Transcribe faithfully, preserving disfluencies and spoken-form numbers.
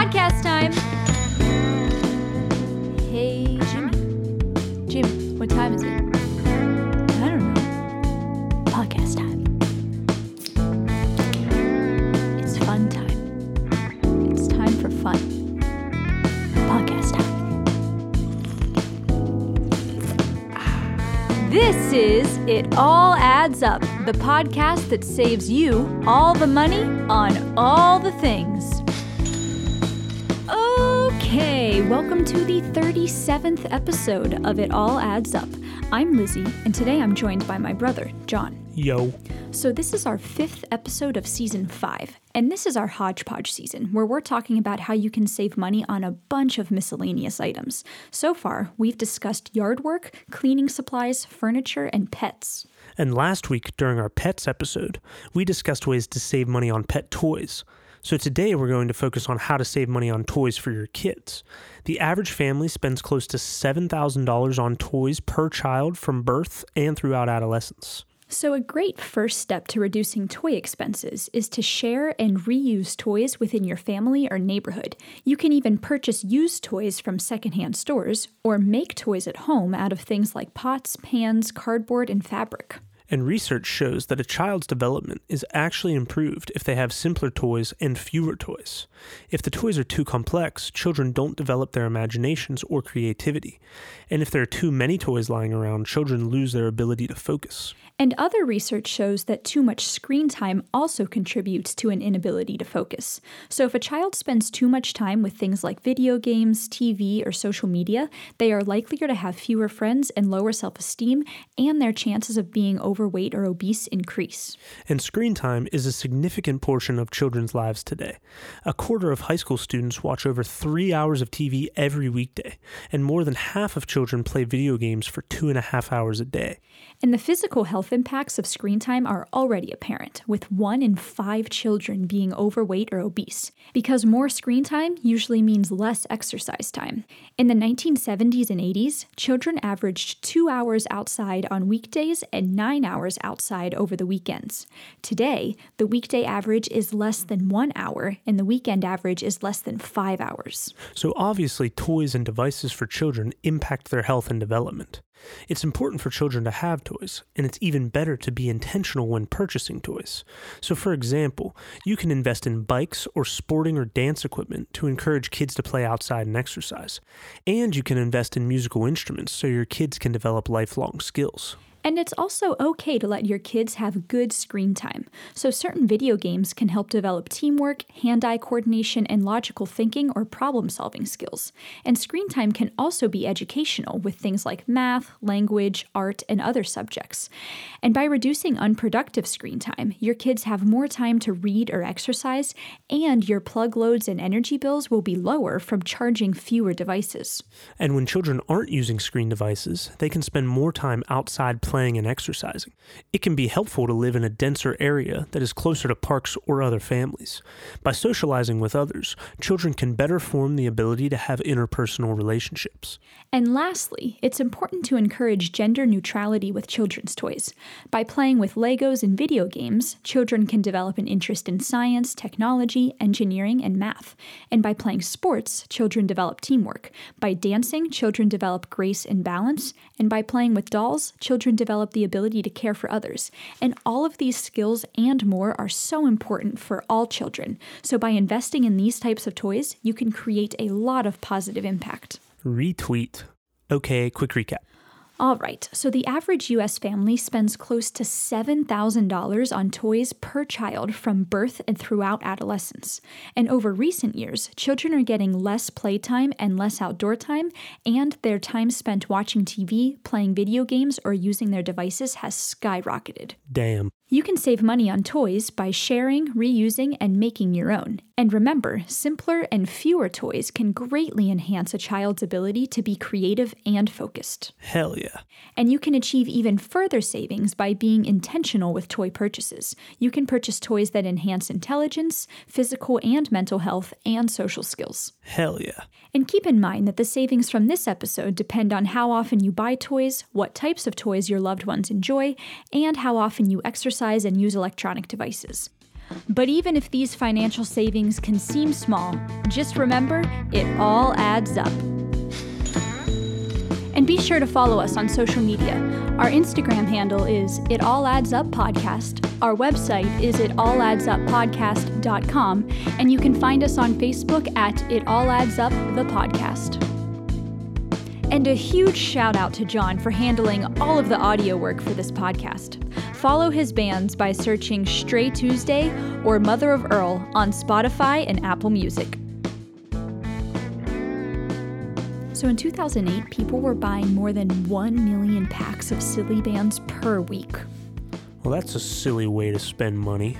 podcast time. Hey, Jimmy. Jimmy, what time is it? I don't know. Podcast time. It's fun time. It's time for fun. Podcast time. This is It All Adds Up, the podcast that saves you all the money on all the things. Okay, welcome to the thirty-seventh episode of It All Adds Up. I'm Lizzie, and today I'm joined by my brother, John. Yo. So this is our fifth episode of season five, and this is our hodgepodge season, where we're talking about how you can save money on a bunch of miscellaneous items. So far, we've discussed yard work, cleaning supplies, furniture, and pets. And last week, during our pets episode, we discussed ways to save money on pet toys. So today we're going to focus on how to save money on toys for your kids. The average family spends close to seven thousand dollars on toys per child from birth and throughout adolescence. So a great first step to reducing toy expenses is to share and reuse toys within your family or neighborhood. You can even purchase used toys from secondhand stores or make toys at home out of things like pots, pans, cardboard, and fabric. And research shows that a child's development is actually improved if they have simpler toys and fewer toys. If the toys are too complex, children don't develop their imaginations or creativity. And if there are too many toys lying around, children lose their ability to focus. And other research shows that too much screen time also contributes to an inability to focus. So if a child spends too much time with things like video games, T V, or social media, they are likelier to have fewer friends and lower self-esteem, and their chances of being over overweight or obese increase. And screen time is a significant portion of children's lives today. A quarter of high school students watch over three hours of T V every weekday, and more than half of children play video games for two and a half hours a day. And the physical health impacts of screen time are already apparent, with one in five children being overweight or obese, because more screen time usually means less exercise time. In the nineteen seventies and eighties, children averaged two hours outside on weekdays and nine hours hours outside over the weekends. Today, the weekday average is less than one hour, and the weekend average is less than five hours. So obviously, toys and devices for children impact their health and development. It's important for children to have toys, and it's even better to be intentional when purchasing toys. So for example, you can invest in bikes or sporting or dance equipment to encourage kids to play outside and exercise. And you can invest in musical instruments so your kids can develop lifelong skills. And it's also okay to let your kids have good screen time. So certain video games can help develop teamwork, hand-eye coordination, and logical thinking or problem-solving skills. And screen time can also be educational with things like math, language, art, and other subjects. And by reducing unproductive screen time, your kids have more time to read or exercise, and your plug loads and energy bills will be lower from charging fewer devices. And when children aren't using screen devices, they can spend more time outside playing. playing and exercising. It can be helpful to live in a denser area that is closer to parks or other families. By socializing with others, children can better form the ability to have interpersonal relationships. And lastly, it's important to encourage gender neutrality with children's toys. By playing with Legos and video games, children can develop an interest in science, technology, engineering, and math. And by playing sports, children develop teamwork. By dancing, children develop grace and balance. And by playing with dolls, children develop the ability to care for others. And all of these skills and more are so important for all children. So by investing in these types of toys, you can create a lot of positive impact. Retweet. Okay, quick recap. All right, so the average U S family spends close to seven thousand dollars on toys per child from birth and throughout adolescence. And over recent years, children are getting less playtime and less outdoor time, and their time spent watching T V, playing video games, or using their devices has skyrocketed. Damn. You can save money on toys by sharing, reusing, and making your own. And remember, simpler and fewer toys can greatly enhance a child's ability to be creative and focused. Hell yeah. And you can achieve even further savings by being intentional with toy purchases. You can purchase toys that enhance intelligence, physical and mental health, and social skills. Hell yeah. And keep in mind that the savings from this episode depend on how often you buy toys, what types of toys your loved ones enjoy, and how often you exercise and use electronic devices. But even if these financial savings can seem small, just remember, it all adds up. And be sure to follow us on social media. Our Instagram handle is It All Adds Up Podcast. Our website is it all adds up podcast dot com, and you can find us on Facebook at It All Adds Up the Podcast. And a huge shout out to John for handling all of the audio work for this podcast. Follow his bands by searching Stray Tuesday or Mother of Earl on Spotify and Apple Music. So in two thousand eight, people were buying more than one million packs of silly bands per week. Well, that's a silly way to spend money.